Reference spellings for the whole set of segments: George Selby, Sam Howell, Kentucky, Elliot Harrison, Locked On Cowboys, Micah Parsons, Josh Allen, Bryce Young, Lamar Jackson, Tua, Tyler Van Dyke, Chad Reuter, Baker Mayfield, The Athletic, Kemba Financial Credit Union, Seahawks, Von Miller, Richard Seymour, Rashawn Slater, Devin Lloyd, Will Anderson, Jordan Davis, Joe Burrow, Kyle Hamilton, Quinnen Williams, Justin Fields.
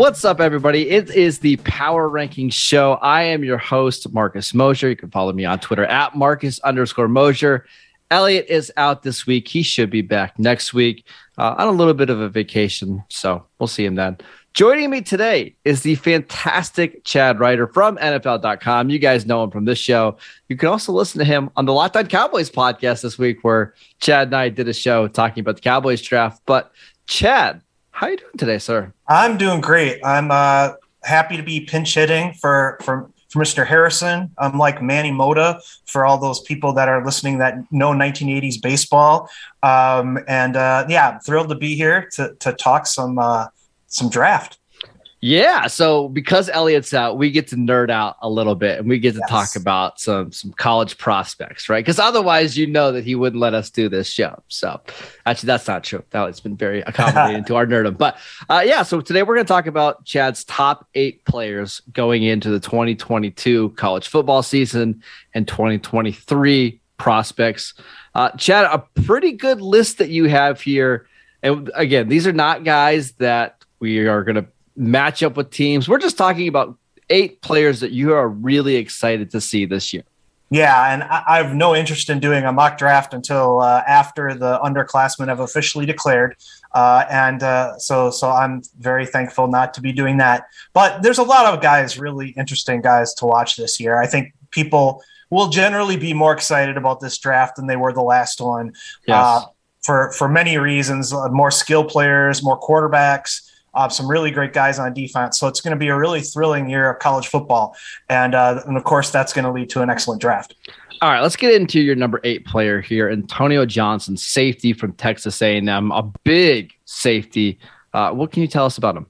What's up, everybody? It is the Power Ranking Show. I am your host, Marcus Mosier. You can follow me on Twitter at Marcus_Mosier. Elliot is out this week. He should be back next week on a little bit of a vacation, so we'll see him then. Joining me today is the fantastic Chad Reuter from NFL.com. You guys know him from this show. You can also listen to him on the Locked On Cowboys podcast this week, where Chad and I did a show talking about the Cowboys draft. But Chad, how are you doing today, sir? I'm doing great. I'm happy to be pinch hitting for Mr. Harrison. I'm like Manny Mota for all those people that are listening that know 1980s baseball. I'm thrilled to be here to talk some draft. Yeah. So because Elliot's out, we get to nerd out a little bit and we get to talk about some college prospects, right? Because otherwise, you know that he wouldn't let us do this show. So actually, that's not true. Elliot's been very accommodating to our nerdom. But so today we're going to talk about Chad's top 8 players going into the 2022 college football season and 2023 prospects. Chad, a pretty good list that you have here. And again, these are not guys that we are going to match up with teams. We're just talking about 8 players that you are really excited to see this year. Yeah, and I have no interest in doing a mock draft until after the underclassmen have officially declared. So I'm very thankful not to be doing that. But there's a lot of guys, really interesting guys to watch this year. I think people will generally be more excited about this draft than they were the last one. Yes. For many reasons, more skill players, more quarterbacks, some really great guys on defense. So it's going to be a really thrilling year of college football. And of course, that's going to lead to an excellent draft. All right, let's get into your number 8 player here, Antonio Johnson, safety from Texas A&M, a big safety. What can you tell us about him?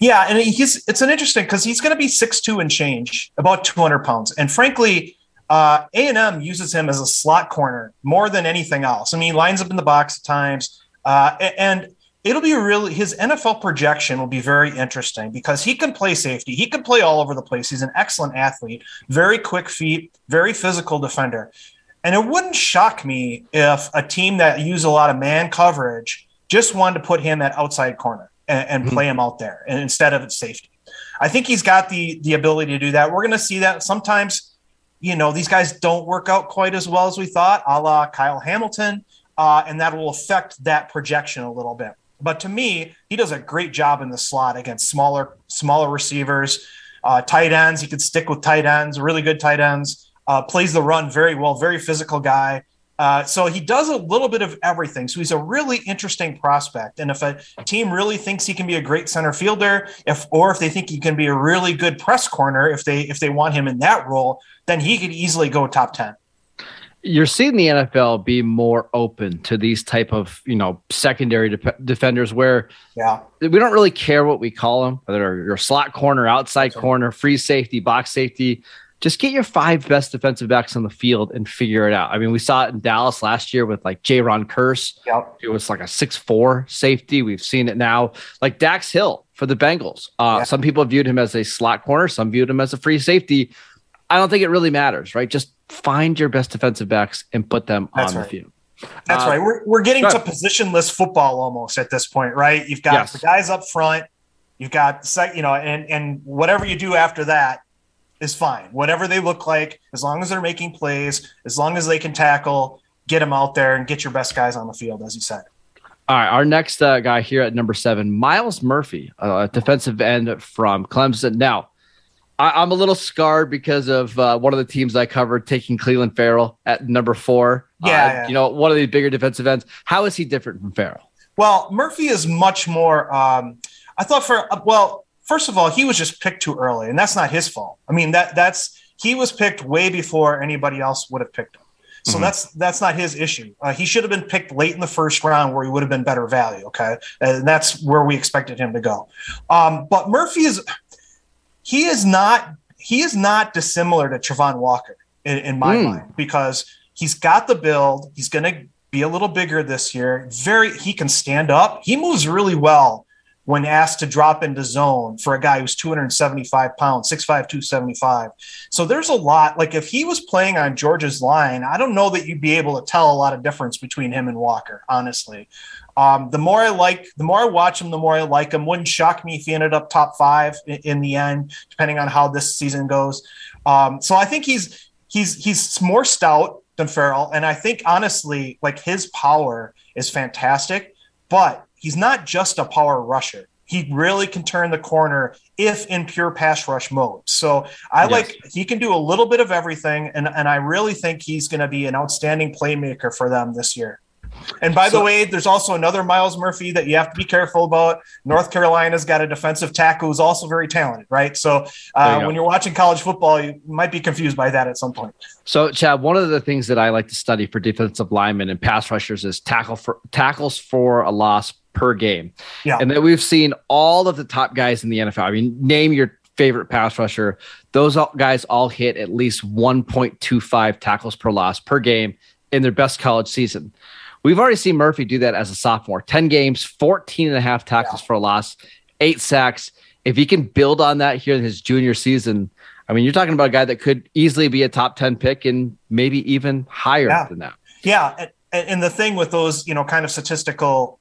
Yeah, and it's an interesting because he's going to be 6'2" and change, about 200 pounds. And frankly, A&M uses him as a slot corner more than anything else. I mean, he lines up in the box at times, and it'll be his NFL projection will be very interesting because he can play safety. He can play all over the place. He's an excellent athlete, very quick feet, very physical defender. And it wouldn't shock me if a team that used a lot of man coverage just wanted to put him at outside corner and play him out there and instead of at safety. I think he's got the ability to do that. We're going to see that sometimes. You know, these guys don't work out quite as well as we thought, a la Kyle Hamilton, and that will affect that projection a little bit. But to me, he does a great job in the slot against smaller receivers, tight ends. He could stick with tight ends, really good tight ends, plays the run very well, very physical guy. So he does a little bit of everything. So he's a really interesting prospect. And if a team really thinks he can be a great center fielder, if they think he can be a really good press corner, if they want him in that role, then he could easily go top 10. You're seeing the NFL be more open to these type of, secondary defenders where we don't really care what we call them, whether you're slot corner, outside corner, free safety, box safety. Just get your 5 best defensive backs on the field and figure it out. I mean, we saw it in Dallas last year with like Jayron Kearse. Yep. It was like a 6'4" safety. We've seen it now. Like Dax Hill for the Bengals. Some people viewed him as a slot corner. Some viewed him as a free safety. I don't think it really matters, right? Just find your best defensive backs and put them the field. That's right. We're getting to positionless football almost at this point, right? You've got the guys up front. You've got, and whatever you do after that, is fine. Whatever they look like, as long as they're making plays, as long as they can tackle, get them out there and get your best guys on the field, as you said. All right, our next guy here at number 7, Myles Murphy, defensive end from Clemson. Now, I'm a little scarred because of one of the teams I covered taking Cleveland Farrell at number 4. One of the bigger defensive ends. How is he different from Farrell? Well, Murphy is much more. First of all, he was just picked too early, and that's not his fault. I mean, he was picked way before anybody else would have picked him. So that's not his issue. He should have been picked late in the first round where he would have been better value, okay? And that's where we expected him to go. But Murphy is not dissimilar to Trevon Walker in my mind because he's got the build. He's going to be a little bigger this year. He can stand up. He moves really well when asked to drop into zone for a guy who's 275 pounds, 6'5", 275. So there's a lot. Like, if he was playing on Georgia's line, I don't know that you'd be able to tell a lot of difference between him and Walker, honestly. The more I watch him, the more I like him. Wouldn't shock me if he ended up top five in the end, depending on how this season goes. So I think he's more stout than Farrell. And I think, honestly, like, his power is fantastic, but he's not just a power rusher. He really can turn the corner if in pure pass rush mode. So he can do a little bit of everything. And I really think he's going to be an outstanding playmaker for them this year. And by the way, there's also another Myles Murphy that you have to be careful about. North Carolina's got a defensive tackle who's also very talented, right? So when you're watching college football, you might be confused by that at some point. So, Chad, one of the things that I like to study for defensive linemen and pass rushers is tackles for a loss per game. Yeah. And that we've seen all of the top guys in the NFL. I mean, name your favorite pass rusher. Those guys all hit at least 1.25 tackles per loss per game in their best college season. We've already seen Murphy do that as a sophomore. 10 games, 14 and a half tackles for a loss, 8 sacks. If he can build on that here in his junior season, I mean, you're talking about a guy that could easily be a top 10 pick and maybe even higher than that. Yeah. And the thing with those, kind of statistical,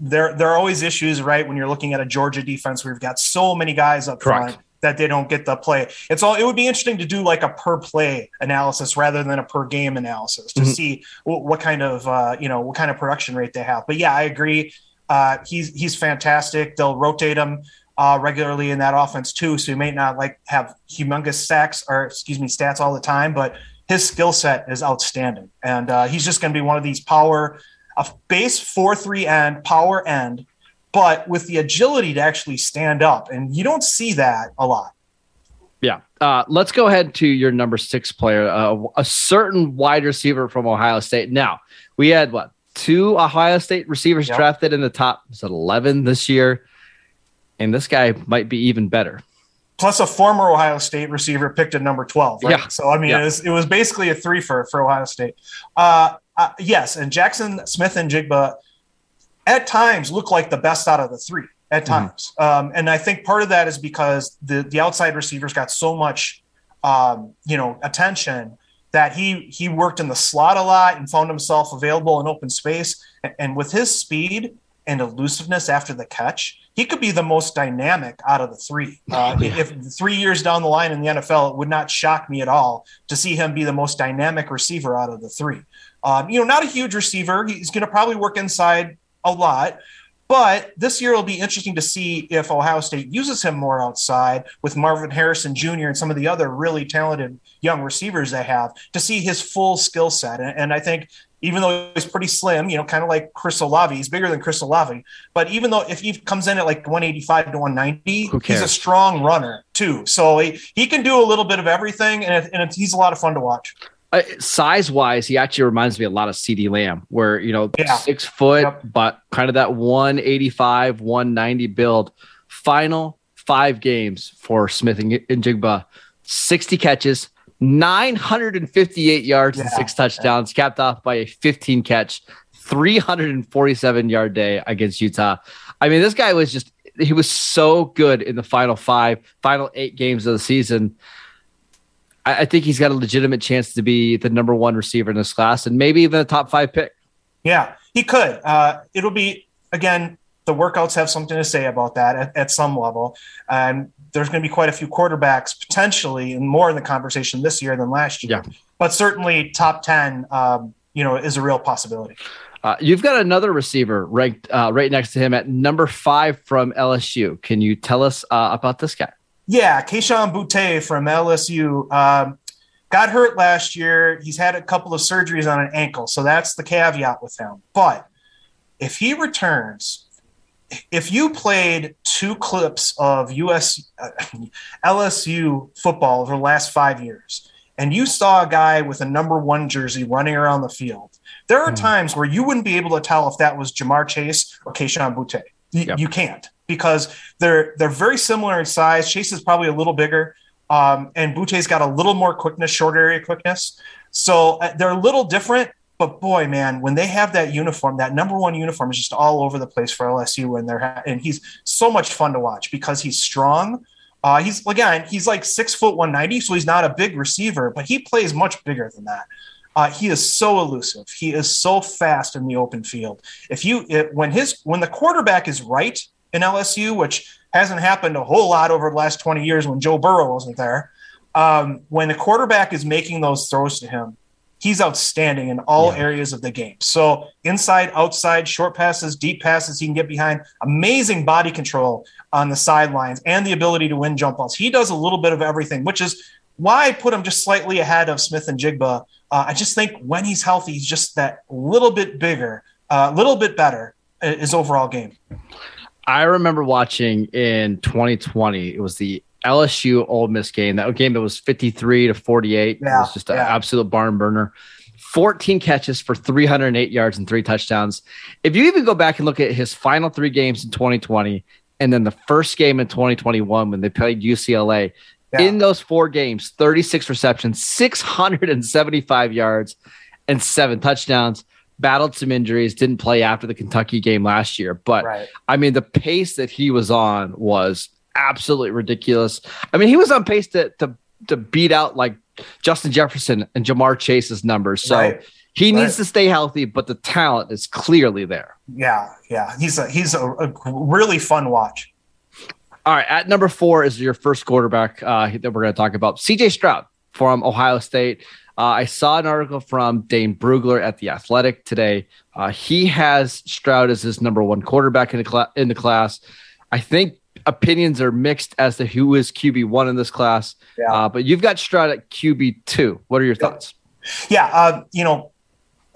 there are always issues, right? When you're looking at a Georgia defense, where we've got so many guys up front that they don't get the play. It would be interesting to do like a per play analysis rather than a per game analysis to see what kind of production rate they have. But yeah, I agree. He's fantastic. They'll rotate him regularly in that offense too. So he may not have humongous stats all the time, but his skill set is outstanding. And he's just going to be one of these base 4-3 end, power end, but with the agility to actually stand up. And you don't see that a lot. Yeah. Let's go ahead to your number 6 player, a certain wide receiver from Ohio State. Now, we had 2 Ohio State receivers drafted in the top 11 this year. And this guy might be even better. Plus a former Ohio State receiver picked at number 12. Right? Yeah. So, I mean, it was basically a three-fer for Ohio State. Yes. And Jaxon Smith-Njigba at times look like the best out of the 3 at times. And I think part of that is because the outside receivers got so much, attention that he worked in the slot a lot and found himself available in open space. And with his speed and elusiveness after the catch, he could be the most dynamic out of the 3. If 3 years down the line in the NFL, it would not shock me at all to see him be the most dynamic receiver out of the 3. Not a huge receiver. He's going to probably work inside a lot, but this year will be interesting to see if Ohio State uses him more outside with Marvin Harrison Jr. and some of the other really talented young receivers they have, to see his full skill set. And I think even though he's pretty slim, kind of like Chris Olave, he's bigger than Chris Olave, but even though if he comes in at 185 to 190, he's a strong runner too. So he can do a little bit of everything, and he's a lot of fun to watch. Size wise, he actually reminds me a lot of CeeDee Lamb, where 6 foot, but kind of that 185, 190 build. Final 5 games for Smith and Njigba, 60 catches, 958 yards and 6 touchdowns, capped off by a 15 catch, 347 yard day against Utah. I mean, this guy was he was so good in the final 8 games of the season. I think he's got a legitimate chance to be the number 1 receiver in this class and maybe even a top 5 pick. Yeah, he could. It'll be, again, the workouts have something to say about that at some level. And there's going to be quite a few quarterbacks potentially and more in the conversation this year than last year. Yeah. But certainly top 10, is a real possibility. You've got another receiver ranked right next to him at number 5 from LSU. Can you tell us about this guy? Yeah, Kayshon Boutte from LSU got hurt last year. He's had a couple of surgeries on an ankle, so that's the caveat with him. But if he returns, if you played 2 clips of LSU football over the last 5 years and you saw a guy with a number 1 jersey running around the field, there are times where you wouldn't be able to tell if that was Ja'Marr Chase or Kayshon Boutte. You can't, because they're very similar in size. Chase is probably a little bigger, and Boutte's got a little more quickness, short area quickness. So they're a little different, But boy, man, when they have that uniform, that number one uniform is just all over the place for LSU, and he's so much fun to watch because he's strong. He's like 6 foot 190, so he's not a big receiver, but he plays much bigger than that. He is so elusive. He is so fast in the open field. When the quarterback is right in LSU, which hasn't happened a whole lot over the last 20 years when Joe Burrow wasn't there, when the quarterback is making those throws to him, he's outstanding in all areas of the game. So inside, outside, short passes, deep passes, he can get behind. Amazing body control on the sidelines and the ability to win jump balls. He does a little bit of everything, which is why I put him just slightly ahead of Smith-Njigba. I just think when he's healthy, he's just that little bit bigger, little bit better in his overall game. I remember watching in 2020, it was the LSU Ole Miss game. That game that was 53-48. Yeah, it was just an absolute barn burner. 14 catches for 308 yards and 3 touchdowns. If you even go back and look at his final 3 games in 2020 and then the first game in 2021 when they played UCLA, in those 4 games, 36 receptions, 675 yards, and 7 touchdowns. Battled some injuries, didn't play after the Kentucky game last year. But, I mean, the pace that he was on was absolutely ridiculous. I mean, he was on pace to beat out like Justin Jefferson and Ja'Marr Chase's numbers. So he needs to stay healthy, but the talent is clearly there. Yeah. He's a really fun watch. All right, at number 4 is your first quarterback that we're going to talk about, C.J. Stroud from Ohio State. I saw an article from Dane Brugler at The Athletic today. He has Stroud as his number 1 quarterback in the class. I think opinions are mixed as to who is QB1 in this class, but you've got Stroud at QB2. What are your thoughts?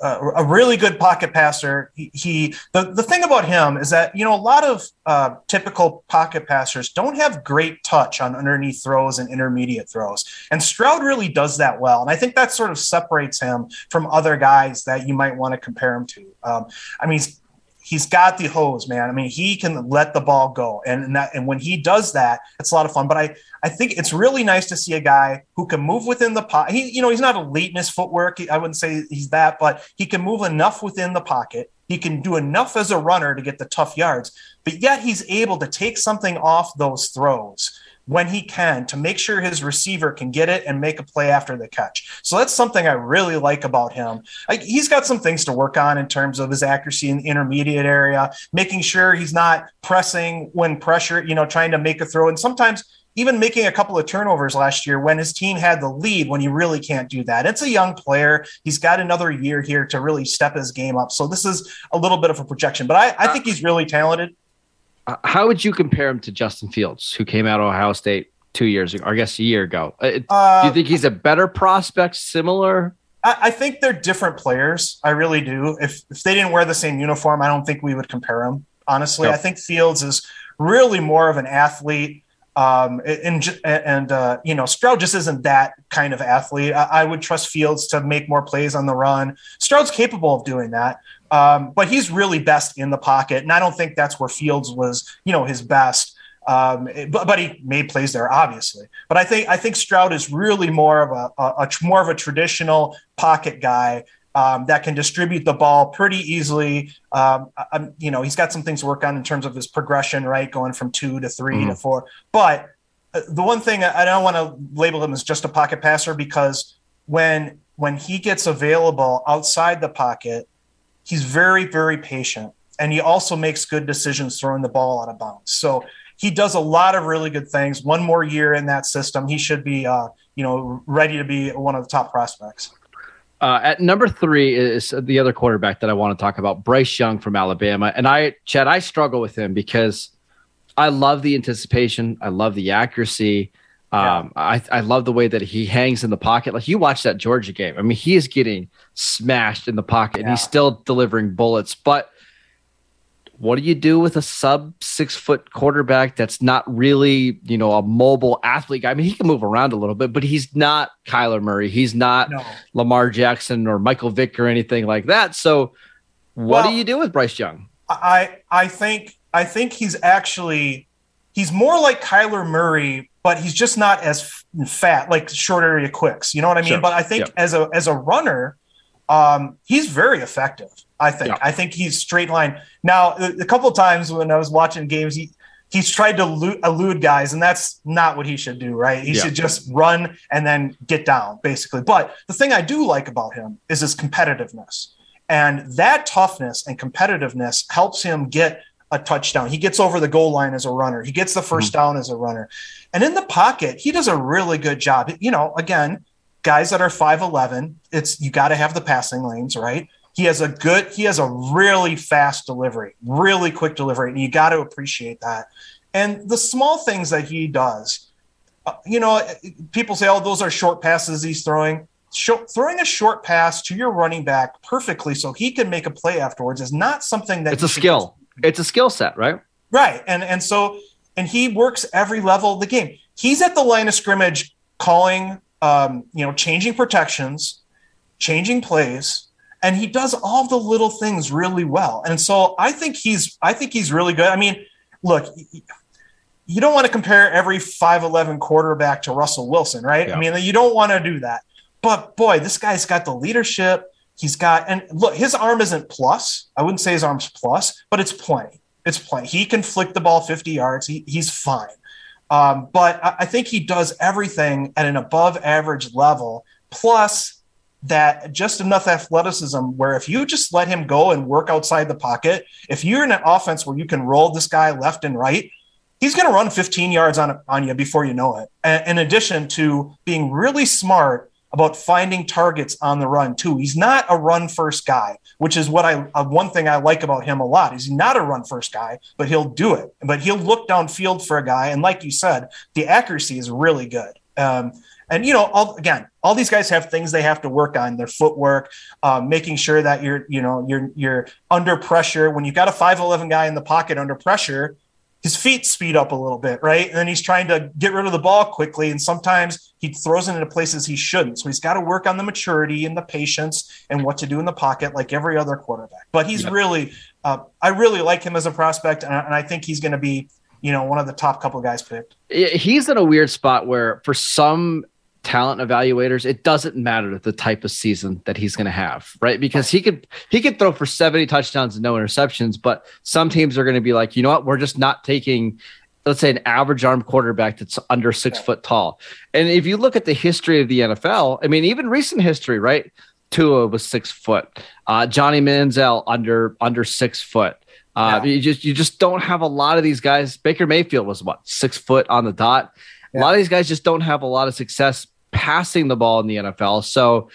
A really good pocket passer. The thing about him is that, a lot of typical pocket passers don't have great touch on underneath throws and intermediate throws. And Stroud really does that well. And I think that sort of separates him from other guys that you might want to compare him to. He's got the hose, man. I mean, he can let the ball go. And when he does that, it's a lot of fun. But I think it's really nice to see a guy who can move within the pocket. He's not elite in his footwork. I wouldn't say he's that, but he can move enough within the pocket. He can do enough as a runner to get the tough yards, but yet he's able to take something off those throws when he can to make sure his receiver can get it and make a play after the catch. So that's something I really like about him. He's got some things to work on in terms of his accuracy in the intermediate area, making sure he's not pressing when pressure, trying to make a throw. And sometimes even making a couple of turnovers last year when his team had the lead, when you really can't do that. It's a young player. He's got another year here to really step his game up. So this is a little bit of a projection, but I think he's really talented. How would you compare him to Justin Fields, who came out of Ohio State 2 years ago, or I guess a year ago? Do you think he's a better prospect, similar? I think they're different players. I really do. If they didn't wear the same uniform, I don't think we would compare them, honestly. No. I think Fields is really more of an athlete. Stroud just isn't that kind of athlete. I would trust Fields to make more plays on the run. Stroud's capable of doing that. But he's really best in the pocket. And I don't think that's where Fields was, his best. But he made plays there, obviously. But I think Stroud is really more of a traditional pocket guy that can distribute the ball pretty easily. He's got some things to work on in terms of his progression, right? Going from 2 to 3 to 4. But the one thing, I don't want to label him as just a pocket passer, because when he gets available outside the pocket, he's very, very patient, and he also makes good decisions throwing the ball out of bounds. So he does a lot of really good things. One more year in that system, he should be, ready to be one of the top prospects. At number 3 is the other quarterback that I want to talk about, Bryce Young from Alabama. And I struggle with him because I love the anticipation. I love the accuracy. I love the way that he hangs in the pocket. Like, you watch that Georgia game. I mean, he is getting smashed in the pocket and he's still delivering bullets. But what do you do with a sub 6 foot quarterback that's not really, a mobile athlete guy? I mean, he can move around a little bit, but he's not Kyler Murray. He's not Lamar Jackson or Michael Vick or anything like that. So what do you do with Bryce Young? I think he's actually, he's more like Kyler Murray, but he's just not as fat, like short area quicks. You know what I mean? Sure. But I think as a runner, He's very effective, I think. Yeah. I think he's straight line. Now, a couple of times when I was watching games, he's tried to elude guys, and that's not what he should do, right? He should just run and then get down, basically. But the thing I do like about him is his competitiveness. And that toughness and competitiveness helps him get a touchdown. He gets over the goal line as a runner. He gets the first down as a runner. And in the pocket, he does a really good job. You know, again, guys that are 5'11", you got to have the passing lanes, right? He has a really fast delivery, really quick delivery, and you got to appreciate that. And the small things that he does, you know, people say, oh, those are short passes he's throwing. Throwing a short pass to your running back perfectly so he can make a play afterwards is not something that... It's a skill. It's a skill set, right? Right. And so he works every level of the game. He's at the line of scrimmage calling, changing protections, changing plays, and he does all the little things really well. And so I think he's really good. I mean, look, you don't want to compare every 5'11" quarterback to Russell Wilson, right? Yeah. I mean, you don't want to do that. But boy, this guy's got the leadership. He's got, and look, his arm isn't plus. I wouldn't say his arm's plus, but it's plenty. It's plenty. He can flick the ball 50 yards. He's fine. But I think he does everything at an above average level. Plus, that just enough athleticism where if you just let him go and work outside the pocket, if you're in an offense where you can roll this guy left and right, he's going to run 15 yards on you before you know it. And in addition to being really smart about finding targets on the run too. He's not a run first guy, which is what one thing I like about him a lot is he's not a run first guy, but he'll do it. But he'll look downfield for a guy. And like you said, the accuracy is really good. And, you know, all these guys have things they have to work on, their footwork, making sure that you're under pressure. When you've got a 5'11" guy in the pocket under pressure, his feet speed up a little bit, right? And then he's trying to get rid of the ball quickly, and sometimes he throws it into places he shouldn't. So he's got to work on the maturity and the patience and what to do in the pocket like every other quarterback. But he's I really like him as a prospect, and I think he's going to be, you know, one of the top couple guys picked. He's in a weird spot where for some talent evaluators, it doesn't matter the type of season that he's going to have, right? Because he could throw for 70 touchdowns and no interceptions, but some teams are going to be like, you know what, we're just not taking, let's say, an average arm quarterback that's under 6 foot tall. And if you look at the history of the NFL, I mean, even recent history, right? Tua was 6 foot, Johnny Manziel under 6 foot. You just don't have a lot of these guys. Baker Mayfield was 6 foot on the dot. Yeah. A lot of these guys just don't have a lot of success passing the ball in the NFL. So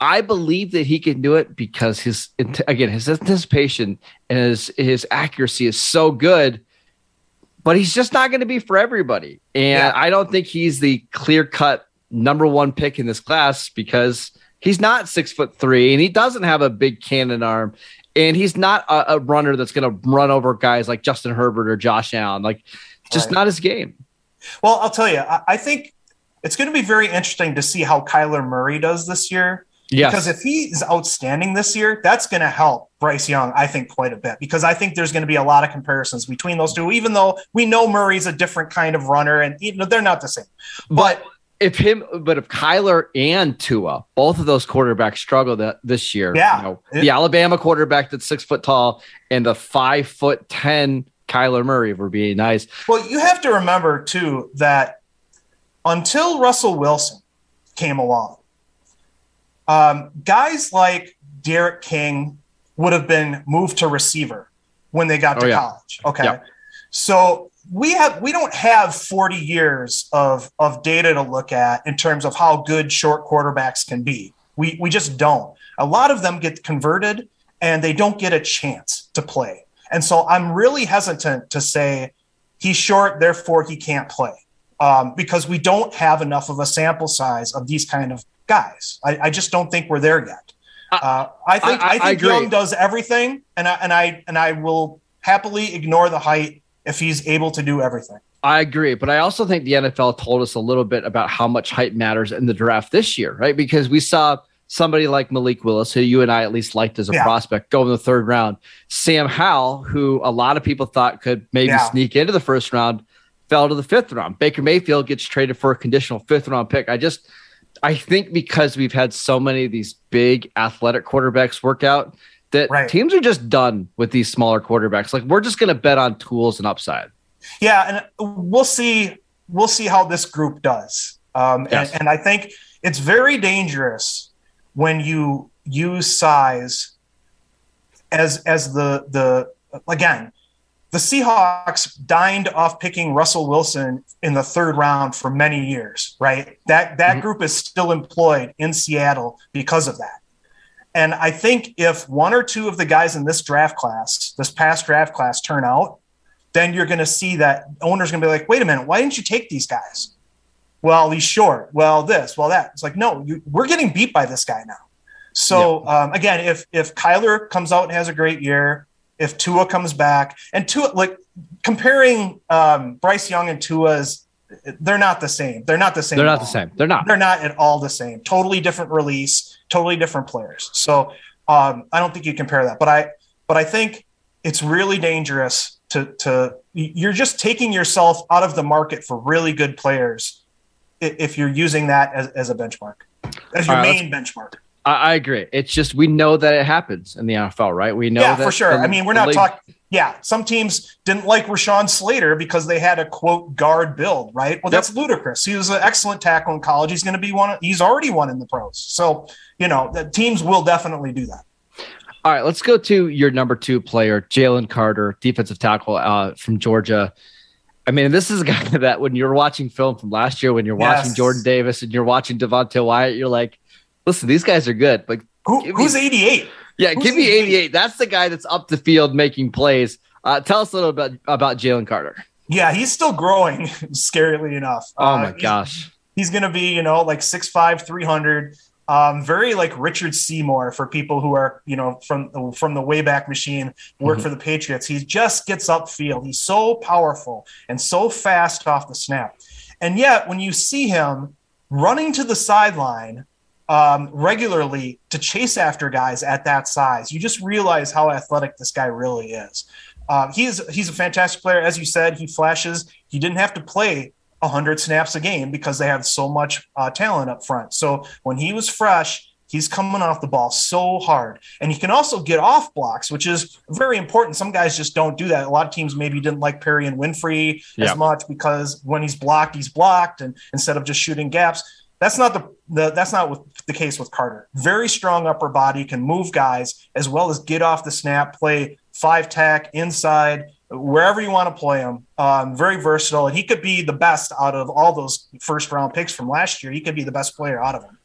I believe that he can do it because his anticipation and his accuracy is so good, but he's just not going to be for everybody. And I don't think he's the clear-cut number one pick in this class because he's not 6'3" and he doesn't have a big cannon arm. And he's not a runner that's going to run over guys like Justin Herbert or Josh Allen. Like, just not his game. Well, I'll tell you, I think it's going to be very interesting to see how Kyler Murray does this year. Yes. Because if he is outstanding this year, that's going to help Bryce Young, I think, quite a bit. Because I think there's going to be a lot of comparisons between those two, even though we know Murray's a different kind of runner and they're not the same. But if Kyler and Tua, both of those quarterbacks struggle this year, the Alabama quarterback that's 6 foot tall and the 5'10" Kyler Murray were being nice. Well, you have to remember too that until Russell Wilson came along, guys like Derek King would have been moved to receiver when they got to college. Okay, so. We don't have 40 years of data to look at in terms of how good short quarterbacks can be. We just don't. A lot of them get converted and they don't get a chance to play. And so I'm really hesitant to say he's short, therefore he can't play, because we don't have enough of a sample size of these kind of guys. I just don't think we're there yet. I think Young does everything, and I will happily ignore the height if he's able to do everything. I agree. But I also think the NFL told us a little bit about how much height matters in the draft this year, right? Because we saw somebody like Malik Willis, who you and I at least liked as a prospect, go in the third round. Sam Howell, who a lot of people thought could maybe sneak into the first round, fell to the fifth round. Baker Mayfield gets traded for a conditional fifth round pick. I just, I think because we've had so many of these big athletic quarterbacks work out that teams are just done with these smaller quarterbacks. Like, we're just going to bet on tools and upside. Yeah. And we'll see how this group does. And I think it's very dangerous when you use size as the Seahawks dined off picking Russell Wilson in the third round for many years, right? That mm-hmm. group is still employed in Seattle because of that. And I think if one or two of the guys in this past draft class turn out, then you're going to see that owner's going to be like, wait a minute, why didn't you take these guys? Well, he's short. Well, this, well, that. It's like, no, we're getting beat by this guy now. So again, if Kyler comes out and has a great year, if Tua comes back, and Tua, like, comparing Bryce Young and Tua's, they're not at all the same. Totally different release, totally different players. So I don't think you compare that, but I think it's really dangerous to you're just taking yourself out of the market for really good players if you're using that as a benchmark, as your main benchmark. I agree. It's just, we know that it happens in the NFL, right? We know that for sure. I mean, we're not talking. Yeah. Some teams didn't like Rashawn Slater because they had a quote guard build, right? Well, that's ludicrous. He was an excellent tackle in college. He's going to be one. He's already won in the pros. So, the teams will definitely do that. All right. Let's go to your number two player, Jalen Carter, defensive tackle from Georgia. I mean, this is a guy that when you're watching film from last year, when you're watching Jordan Davis and you're watching Devontae Wyatt, you're like, listen, these guys are good. Like, who's 88? Yeah, give me 88. That's the guy that's up the field making plays. Tell us a little bit about Jalen Carter. Yeah, he's still growing, scarily enough. Oh, my gosh. He's going to be, 6'5", 300. Very like Richard Seymour for people who are, from the Wayback Machine, work for the Patriots. He just gets upfield. He's so powerful and so fast off the snap. And yet, when you see him running to the sideline regularly to chase after guys at that size, you just realize how athletic this guy really is. He's a fantastic player. As you said, he flashes. He didn't have to play 100 snaps a game because they have so much talent up front. So when he was fresh, he's coming off the ball so hard, and he can also get off blocks, which is very important. Some guys just don't do that. A lot of teams maybe didn't like Perry and Winfrey as much because when he's blocked, and instead of just shooting gaps. That's not the case with Carter. Very strong upper body, can move guys as well as get off the snap, play five tack inside, wherever you want to play him. Very versatile, and he could be the best out of all those first round picks from last year. He could be the best player out of them.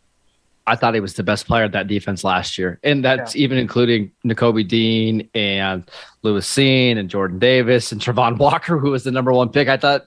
I thought he was the best player at that defense last year, and that's even including Nakobe Dean and Lewis Seen and Jordan Davis and Trevon Walker, who was the number one pick. I thought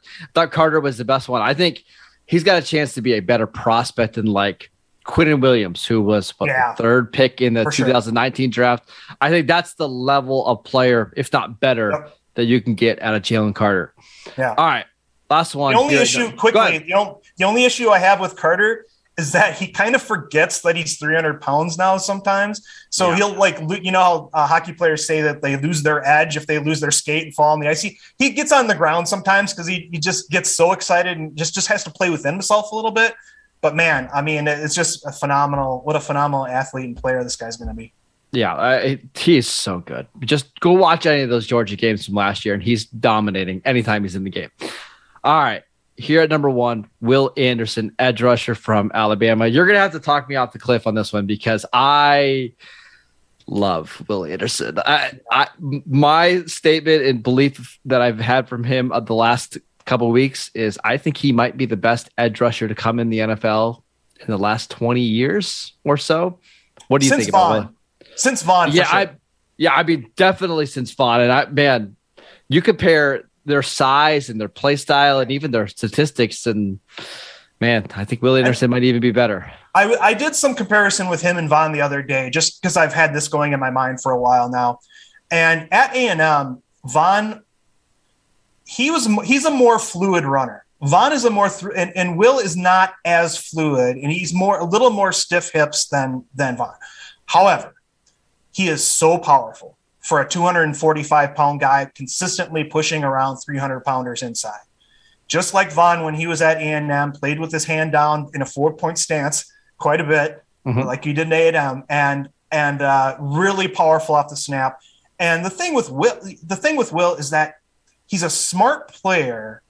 Carter was the best one. I think he's got a chance to be a better prospect than like Quinnen Williams, who was the third pick in the 2019 draft. I think that's the level of player, if not better, that you can get out of Jalen Carter. Yeah. All right. Last one. The only issue, quickly, the only issue I have with Carter is that he kind of forgets that he's 300 pounds now sometimes. So he'll how hockey players say that they lose their edge if they lose their skate and fall on the ice. He gets on the ground sometimes because he just gets so excited and just has to play within himself a little bit. But man, I mean, it's just what a phenomenal athlete and player this guy's going to be. Yeah, he is so good. Just go watch any of those Georgia games from last year, and he's dominating anytime he's in the game. All right. Here at number one, Will Anderson, edge rusher from Alabama. You're going to have to talk me off the cliff on this one because I love Will Anderson. My statement and belief that I've had from him of the last couple of weeks is I think he might be the best edge rusher to come in the NFL in the last 20 years or so. What do you think about Vaughn? Since Vaughn, for sure. Definitely since Vaughn. And you compare their size and their play style and even their statistics. And man, I think Will Anderson might even be better. I did some comparison with him and Vaughn the other day, just because I've had this going in my mind for a while now. And at A&M, Vaughn, he's a more fluid runner. Vaughn is a more, and Will is not as fluid, and he's a little more stiff hips than Vaughn. However, he is so powerful for a 245-pound guy consistently pushing around 300-pounders inside. Just like Vaughn, when he was at A&M, played with his hand down in a 4-point stance, quite a bit, like you did in A&M, and really powerful off the snap. And the thing with Will is that he's a smart player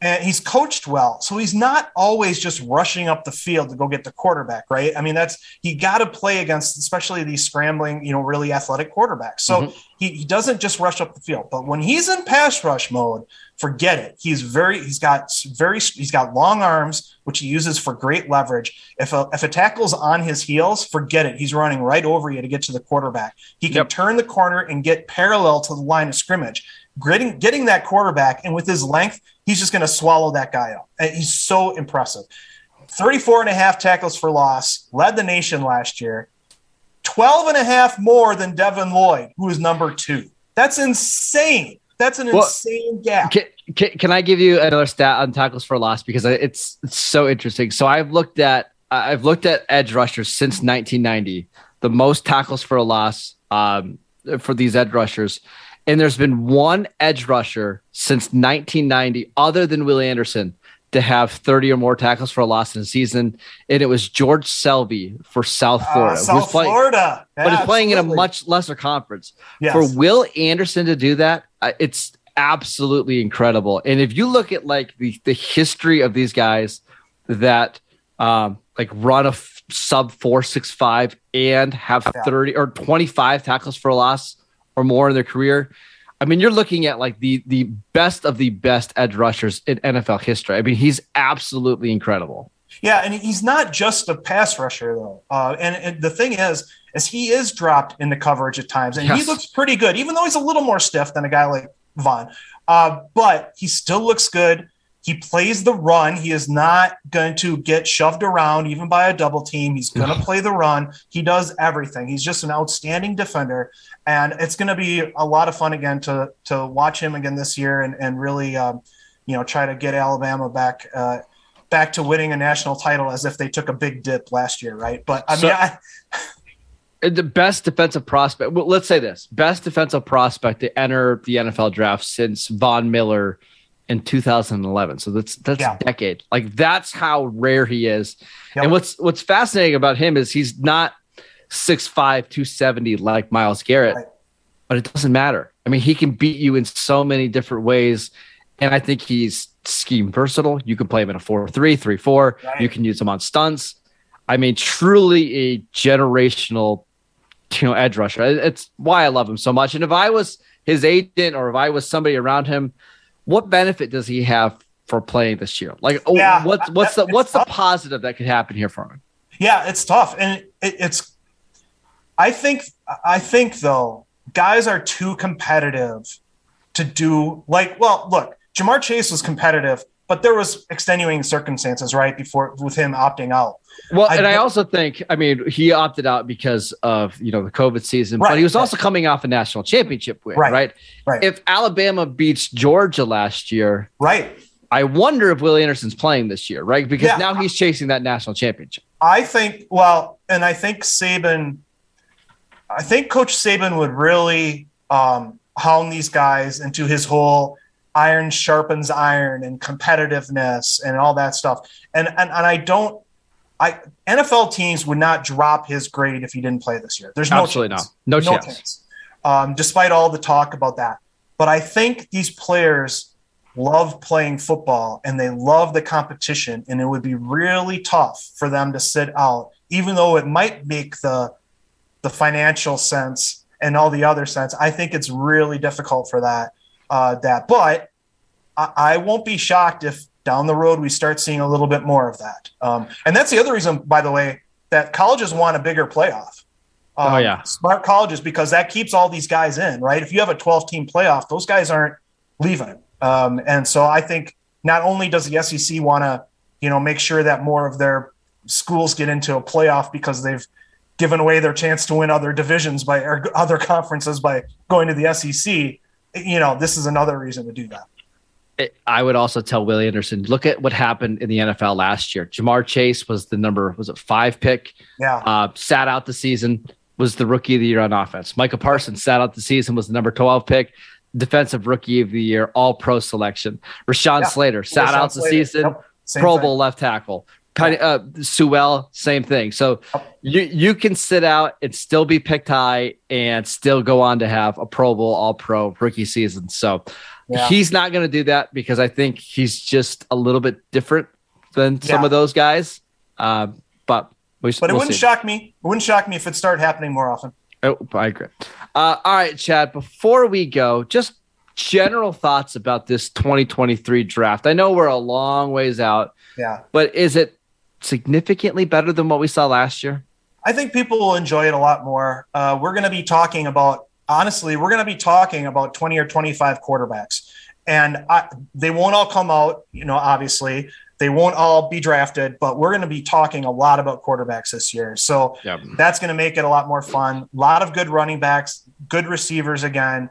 and he's coached well. So he's not always just rushing up the field to go get the quarterback, right? I mean, you got to play against, especially these scrambling, really athletic quarterbacks. So he doesn't just rush up the field, but when he's in pass rush mode, forget it. He's got long arms, which he uses for great leverage. If a tackle's on his heels, forget it. He's running right over you to get to the quarterback. He can turn the corner and get parallel to the line of scrimmage, getting that quarterback. And with his length, he's just going to swallow that guy up. And he's so impressive. 34.5 tackles for loss, led the nation last year, 12.5 more than Devin Lloyd, who is number 2. That's insane. That's an insane gap. Can I give you another stat on tackles for loss? Because it's so interesting. So I've looked at edge rushers since 1990, the most tackles for a loss for these edge rushers. And there's been one edge rusher since 1990, other than Will Anderson, to have 30 or more tackles for a loss in a season. And it was George Selby for South Florida. South Florida. Yeah, but he's playing in a much lesser conference. Yes. For Will Anderson to do that, it's absolutely incredible. And if you look at like the history of these guys that like run a sub 4.65 and have 30 or 25 tackles for a loss or more in their career, I mean, you're looking at like the best of the best edge rushers in NFL history. I mean, he's absolutely incredible. Yeah, and he's not just a pass rusher, though. And the thing is he is dropped into coverage at times, and he looks pretty good, even though he's a little more stiff than a guy like Vaughn. But he still looks good. He plays the run. He is not going to get shoved around even by a double team. He's going to play the run. He does everything. He's just an outstanding defender, and it's going to be a lot of fun again to watch him again this year and really, try to get Alabama back to winning a national title as if they took a big dip last year, right? But I mean, the best defensive prospect. Well, let's say this: best defensive prospect to enter the NFL draft since Von Miller in 2011. So that's a decade. Like, that's how rare he is. Yep. And what's fascinating about him is he's not 6'5", 270 like Myles Garrett, but it doesn't matter. I mean, he can beat you in so many different ways. And I think he's scheme versatile. You can play him in a 4-3, 3-4. You can use him on stunts. I mean, truly a generational, edge rusher. It's why I love him so much. And if I was his agent or if I was somebody around him, what benefit does he have for playing this year? Like, what's the positive that could happen here for him? Yeah, it's tough, and it's. I think though, guys are too competitive to do like. Well, look, Ja'Marr Chase was competitive, but there was extenuating circumstances right before with him opting out. Well, I also think, I mean, he opted out because of, the COVID season, but he was also coming off a national championship win, right? If Alabama beats Georgia last year, I wonder if Will Anderson's playing this year, right? Because now he's chasing that national championship. I think Coach Saban would really hound these guys into his whole iron sharpens iron and competitiveness and all that stuff. And NFL teams would not drop his grade if he didn't play this year. There's no absolutely chance. No chance. Despite all the talk about that. But I think these players love playing football and they love the competition, and it would be really tough for them to sit out, even though it might make the financial sense and all the other sense. I think it's really difficult for that. But I won't be shocked if down the road we start seeing a little bit more of that. And that's the other reason, by the way, that colleges want a bigger playoff. Smart colleges, because that keeps all these guys in, right? If you have a 12-team playoff, those guys aren't leaving it. And so I think not only does the SEC want to, make sure that more of their schools get into a playoff because they've given away their chance to win other divisions or other conferences by going to the SEC, this is another reason to do that. I would also tell Will Anderson, look at what happened in the NFL last year. Ja'Marr Chase was the number, was it 5 pick? Yeah. Sat out the season, was the rookie of the year on offense. Micah Parsons sat out the season, was the number 12 pick, defensive rookie of the year, all pro selection. Rashawn Slater sat out the season, Pro Bowl left tackle. Sewell, same thing. So you can sit out and still be picked high and still go on to have a Pro Bowl, All-Pro rookie season. So he's not going to do that because I think he's just a little bit different than some of those guys. But we'll wouldn't see. Shock me. It wouldn't shock me if it started happening more often. Oh, I agree. All right, Chad, before we go, just general thoughts about this 2023 draft. I know we're a long ways out, but is it significantly better than what we saw last year? I think people will enjoy it a lot more. We're going to be talking about, honestly, we're going to be talking about 20 or 25 quarterbacks. And they won't all come out, obviously. They won't all be drafted, but we're going to be talking a lot about quarterbacks this year. So that's going to make it a lot more fun. A lot of good running backs, good receivers again.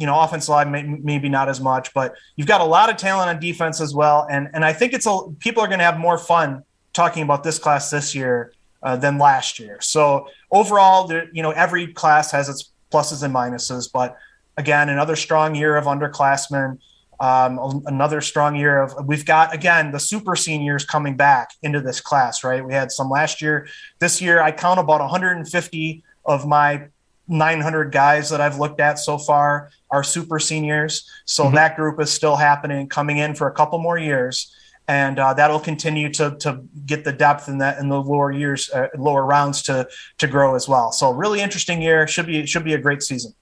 Offensive line maybe not as much, but you've got a lot of talent on defense as well. And I think people are going to have more fun talking about this class this year than last year. So overall, every class has its pluses and minuses. But again, another strong year of underclassmen. Another strong year of, we've got, again, the super seniors coming back into this class, right? We had some last year. This year, I count about 150 of my 900 guys that I've looked at so far are super seniors. So that group is still happening, coming in for a couple more years. And that'll continue to get the depth in the lower rounds to grow as well. So really interesting year. Should be a great season.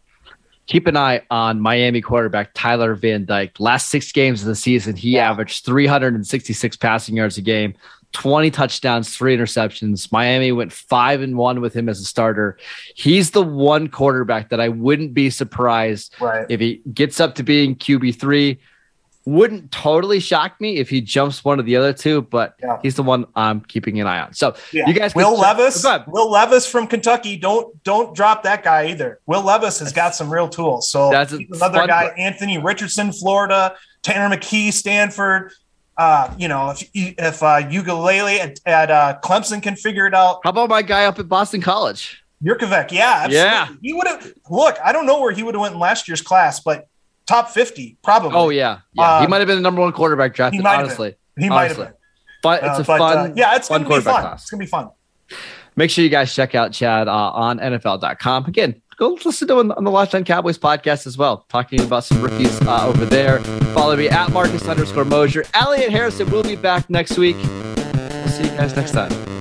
Keep an eye on Miami quarterback Tyler Van Dyke. Last 6 games of the season, he averaged 366 passing yards a game, 20 touchdowns, 3 interceptions. Miami went 5-1 with him as a starter. He's the one quarterback that I wouldn't be surprised if he gets up to being QB3. Wouldn't totally shock me if he jumps one of the other two, but he's the one I'm keeping an eye on. So you guys can Will Levis from Kentucky. Don't drop that guy either. Will Levis has got some real tools. So that's another guy, Anthony Richardson, Florida, Tanner McKee, Stanford. If Ugalele at Clemson can figure it out. How about my guy up at Boston College? Yurkovec. Yeah. Absolutely. Yeah. He would have I don't know where he would have went in last year's class, but top 50, probably. Oh, yeah. He might have been the number 1 quarterback drafted, honestly. He might have been. But it's fun quarterback class. It's going to be fun. Make sure you guys check out Chad on NFL.com. Again, go listen to him on the Locked On Cowboys podcast as well, talking about some rookies over there. Follow me at Marcus _Mosier. Elliot Harrison will be back next week. We'll see you guys next time.